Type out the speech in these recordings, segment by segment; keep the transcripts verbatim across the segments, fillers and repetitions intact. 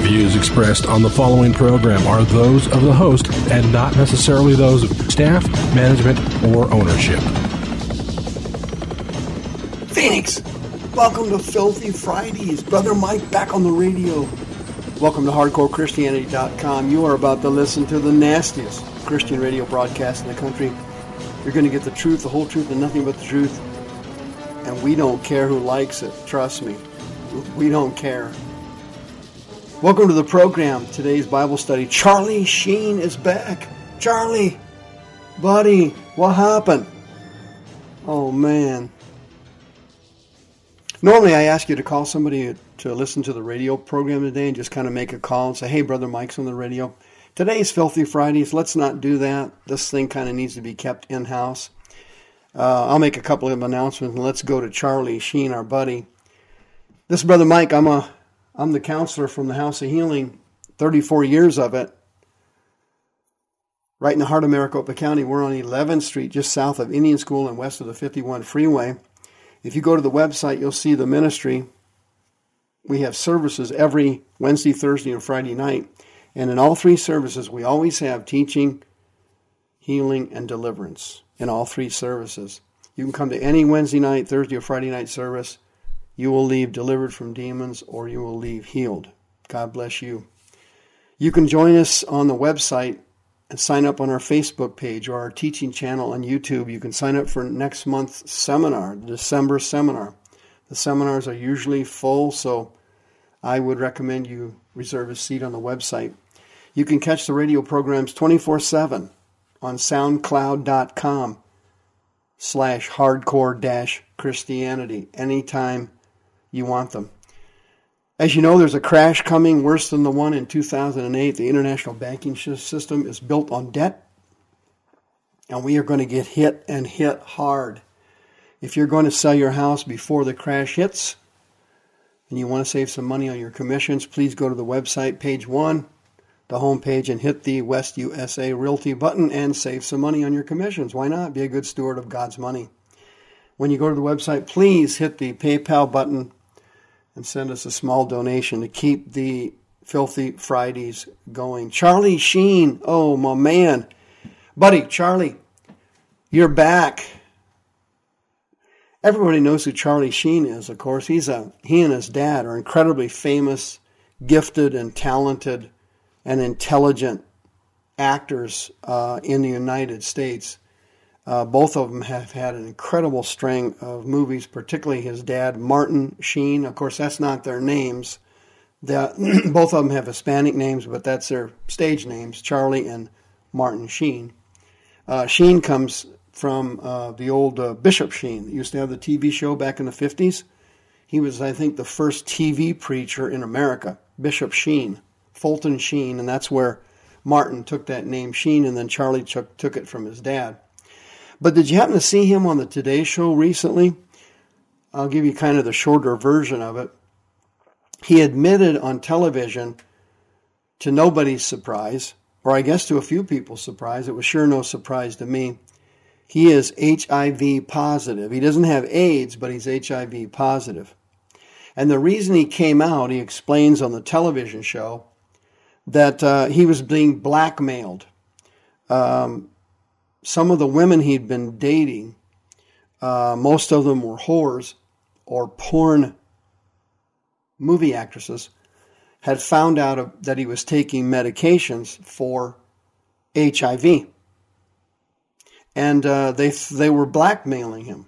Views expressed on the following program are those of the host and not necessarily those of staff, management, or ownership. Phoenix, welcome to Filthy Fridays. Brother Mike back on the radio. Welcome to Hardcore Christianity dot com. You are about to listen to the nastiest Christian radio broadcast in the country. You're going to get the truth, the whole truth, and nothing but the truth. And we don't care who likes it. Trust me. We don't care. Welcome to the program. Today's Bible study. Charlie Sheen is back. Charlie, buddy, what happened? Oh, man. Normally I ask you to call somebody to listen to the radio program today and just kind of make a call and say, hey, Brother Mike's on the radio. Today's Filthy Fridays. Let's not do that. This thing kind of needs to be kept in-house. Uh, I'll make a couple of announcements, and let's go to Charlie Sheen, our buddy. This is Brother Mike. I'm a... I'm the counselor from the House of Healing, thirty-four years of it, right in the heart of Maricopa County. We're on eleventh street, just south of Indian School and west of the fifty-one freeway. If you go to the website, you'll see the ministry. We have services every Wednesday, Thursday, and Friday night. And in all three services, we always have teaching, healing, and deliverance in all three services. You can come to any Wednesday night, Thursday, or Friday night service. You will leave delivered from demons, or you will leave healed. God bless you. You can join us on the website and sign up on our Facebook page or our teaching channel on YouTube. You can sign up for next month's seminar, December seminar. The seminars are usually full, so I would recommend you reserve a seat on the website. You can catch the radio programs twenty-four seven on SoundCloud.com slash hardcore dash Christianity anytime you want them. As you know, there's a crash coming worse than the one in two thousand eight. The international banking system is built on debt, and we are going to get hit and hit hard. If you're going to sell your house before the crash hits, and you want to save some money on your commissions, please go to the website, page one, the homepage, and hit the West U S A Realty button and save some money on your commissions. Why not? Be a good steward of God's money. When you go to the website, please hit the PayPal button and send us a small donation to keep the Filthy Fridays going. Charlie Sheen, oh, my man. Buddy, Charlie, you're back. Everybody knows who Charlie Sheen is, of course. He's a he and his dad are incredibly famous, gifted, and talented, and intelligent actors uh, in the United States. Uh, both of them have had an incredible string of movies, particularly his dad, Martin Sheen. Of course, that's not their names. The, both of them have Hispanic names, but that's their stage names, Charlie and Martin Sheen. Uh, Sheen comes from uh, the old uh, Bishop Sheen that used to have the T V show back in the fifties. He was, I think, the first T V preacher in America, Bishop Sheen, Fulton Sheen, and that's where Martin took that name, Sheen, and then Charlie took, took it from his dad. But did you happen to see him on the Today Show recently? I'll give you kind of the shorter version of it. He admitted on television, to nobody's surprise, or I guess to a few people's surprise, it was sure no surprise to me, he is H I V positive. He doesn't have AIDS, but he's H I V positive. And the reason he came out, he explains on the television show, that uh, he was being blackmailed. Um... Some of the women he'd been dating, uh, most of them were whores or porn movie actresses, had found out that he was taking medications for H I V. And uh, they they were blackmailing him.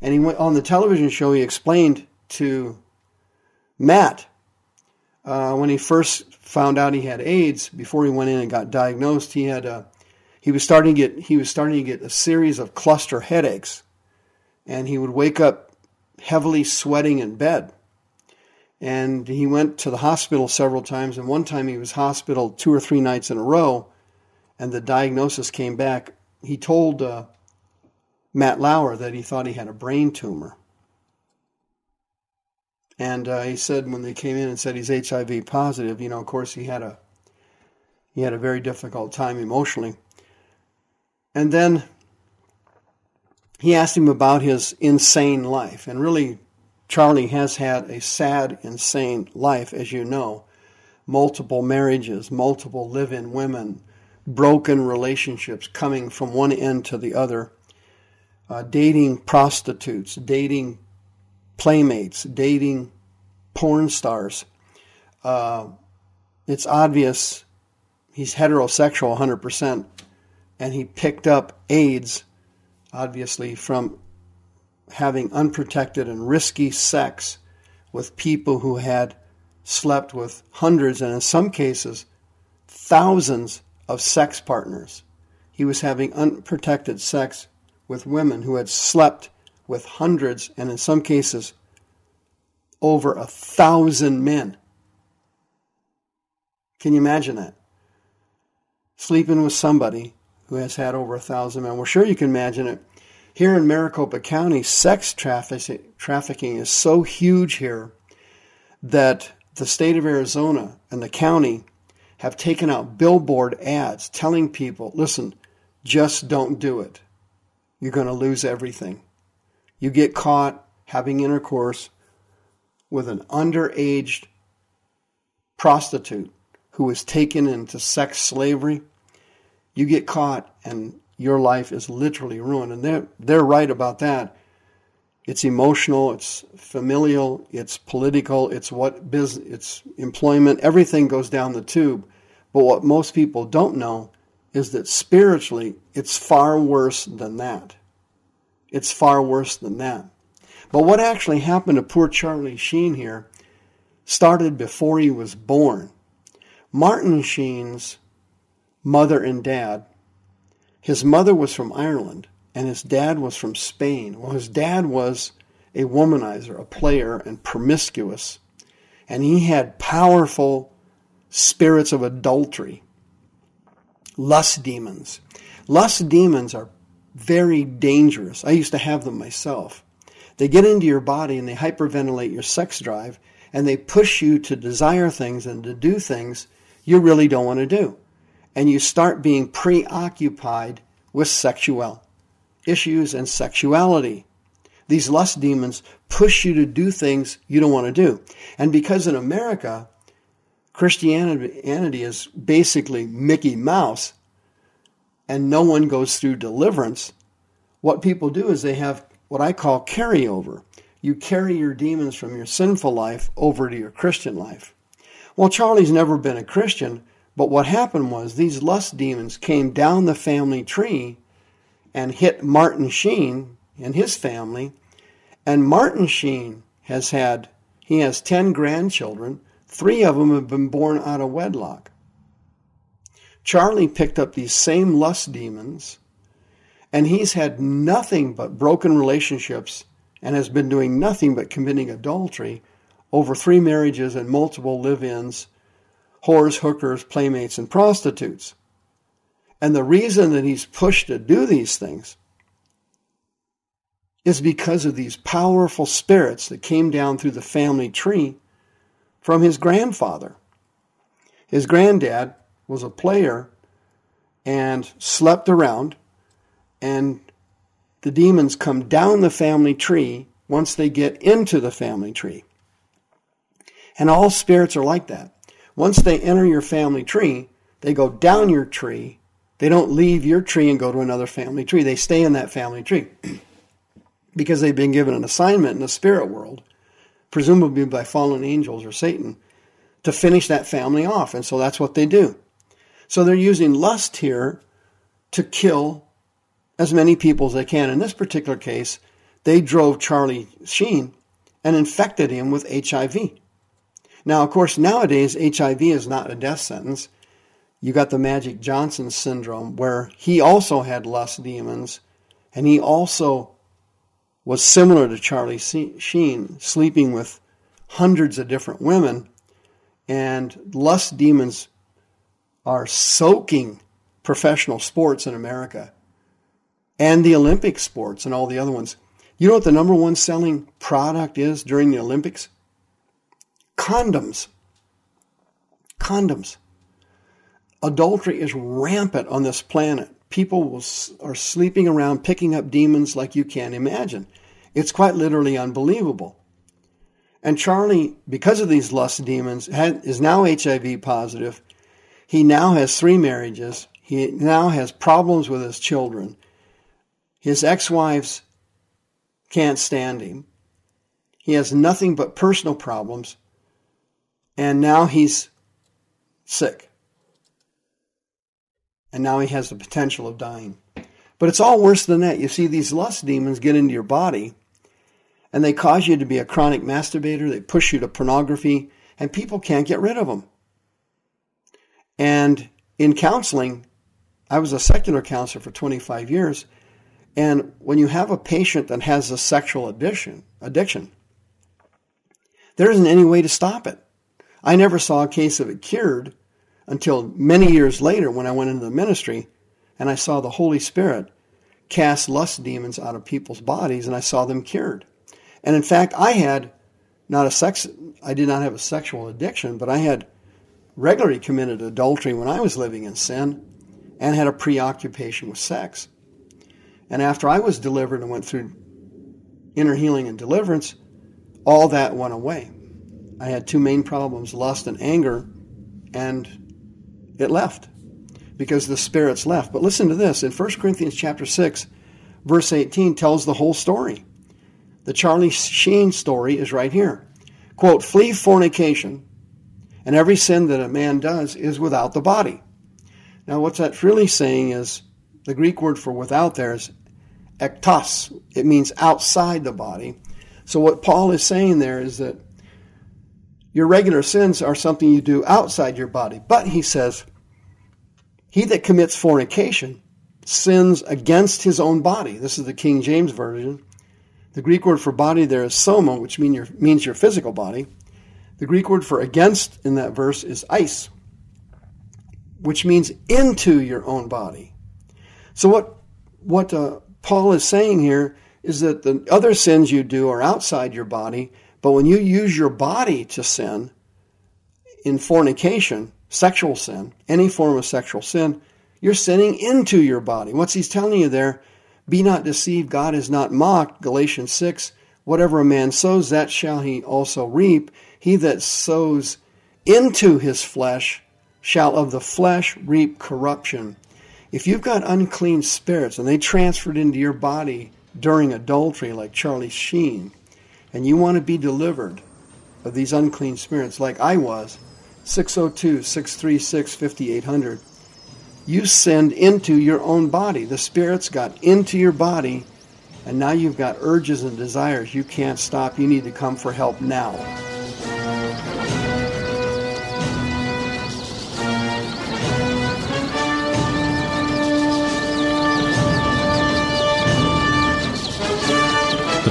And he went on the television show, he explained to Matt, uh, when he first found out he had AIDS, before he went in and got diagnosed, he had a He was starting to get he was starting to get a series of cluster headaches, and he would wake up heavily sweating in bed. And he went to the hospital several times, and one time he was hospital two or three nights in a row, and the diagnosis came back. He told uh, Matt Lauer that he thought he had a brain tumor. And uh, he said when they came in and said he's H I V positive, you know, of course he had a he had a very difficult time emotionally. And then he asked him about his insane life, and really, Charlie has had a sad, insane life, as you know. Multiple marriages, multiple live-in women, broken relationships coming from one end to the other, uh, dating prostitutes, dating playmates, dating porn stars. Uh, it's obvious he's heterosexual one hundred percent, and he picked up AIDS, obviously, from having unprotected and risky sex with people who had slept with hundreds and in some cases thousands of sex partners. He was having unprotected sex with women who had slept with hundreds and in some cases over a thousand men. Can you imagine that? Sleeping with somebody who has had over a thousand men. Well, sure you can imagine it. Here in Maricopa County, sex trafficking is so huge here that the state of Arizona and the county have taken out billboard ads telling people, listen, just don't do it. You're going to lose everything. You get caught having intercourse with an underage prostitute who is taken into sex slavery. You get caught and your life is literally ruined. And they're, they're right about that. It's emotional, it's familial, it's political, it's what business, it's employment. Everything goes down the tube. But what most people don't know is that spiritually, it's far worse than that. It's far worse than that. But what actually happened to poor Charlie Sheen here started before he was born. Martin Sheen's mother and dad, his mother was from Ireland, and his dad was from Spain. Well, his dad was a womanizer, a player, and promiscuous. And he had powerful spirits of adultery, lust demons. Lust demons are very dangerous. I used to have them myself. They get into your body, and they hyperventilate your sex drive, and they push you to desire things and to do things you really don't want to do. And you start being preoccupied with sexual issues and sexuality. These lust demons push you to do things you don't want to do. And because in America, Christianity is basically Mickey Mouse, and no one goes through deliverance, what people do is they have what I call carryover. You carry your demons from your sinful life over to your Christian life. Well, Charlie's never been a Christian, but what happened was these lust demons came down the family tree and hit Martin Sheen and his family. And Martin Sheen has had, he has ten grandchildren. Three of them have been born out of wedlock. Charlie picked up these same lust demons, and he's had nothing but broken relationships and has been doing nothing but committing adultery over three marriages and multiple live-ins, whores, hookers, playmates, and prostitutes. And the reason that he's pushed to do these things is because of these powerful spirits that came down through the family tree from his grandfather. His granddad was a player and slept around, and the demons come down the family tree once they get into the family tree. And all spirits are like that. Once they enter your family tree, they go down your tree. They don't leave your tree and go to another family tree. They stay in that family tree because they've been given an assignment in the spirit world, presumably by fallen angels or Satan, to finish that family off. And so that's what they do. So they're using lust here to kill as many people as they can. In this particular case, they drove Charlie Sheen and infected him with H I V. Now, of course, nowadays, H I V is not a death sentence. You got the Magic Johnson syndrome, where he also had lust demons, and he also was similar to Charlie Sheen, sleeping with hundreds of different women, and lust demons are soaking professional sports in America and the Olympic sports and all the other ones. You know what the number one selling product is during the Olympics? Condoms. Condoms. Adultery is rampant on this planet. People will, are sleeping around, picking up demons like you can't imagine. It's quite literally unbelievable. And Charlie, because of these lust demons, had, is now H I V positive. He now has three marriages. He now has problems with his children. His ex-wives can't stand him. He has nothing but personal problems. And now he's sick. And now he has the potential of dying. But it's all worse than that. You see, these lust demons get into your body, and they cause you to be a chronic masturbator. They push you to pornography, and people can't get rid of them. And in counseling, I was a secular counselor for twenty-five years, and when you have a patient that has a sexual addiction, addiction, there isn't any way to stop it. I never saw a case of it cured until many years later when I went into the ministry and I saw the Holy Spirit cast lust demons out of people's bodies, and I saw them cured. And in fact, I had not a sex, I did not have a sexual addiction, but I had regularly committed adultery when I was living in sin and had a preoccupation with sex. And after I was delivered and went through inner healing and deliverance, all that went away. I had two main problems, lust and anger, and it left because the Spirit's left. But listen to this. In First Corinthians chapter six, verse eighteen tells the whole story. The Charlie Sheen story is right here. Quote, flee fornication, and every sin that a man does is without the body. Now what that's really saying is, the Greek word for without there is ektos. It means outside the body. So what Paul is saying there is that your regular sins are something you do outside your body. But he says, he that commits fornication sins against his own body. This is the King James Version. The Greek word for body there is soma, which mean your, means your physical body. The Greek word for against in that verse is eis, which means into your own body. So what, what uh, Paul is saying here is that the other sins you do are outside your body. But when you use your body to sin, in fornication, sexual sin, any form of sexual sin, you're sinning into your body. What's he's telling you there? Be not deceived, God is not mocked. Galatians six, whatever a man sows, that shall he also reap. He that sows into his flesh shall of the flesh reap corruption. If you've got unclean spirits and they transferred into your body during adultery like Charlie Sheen, and you want to be delivered of these unclean spirits like I was, six oh two, six three six, five eight hundred, you sinned into your own body. The spirits got into your body, and now you've got urges and desires you can't stop. You need to come for help now.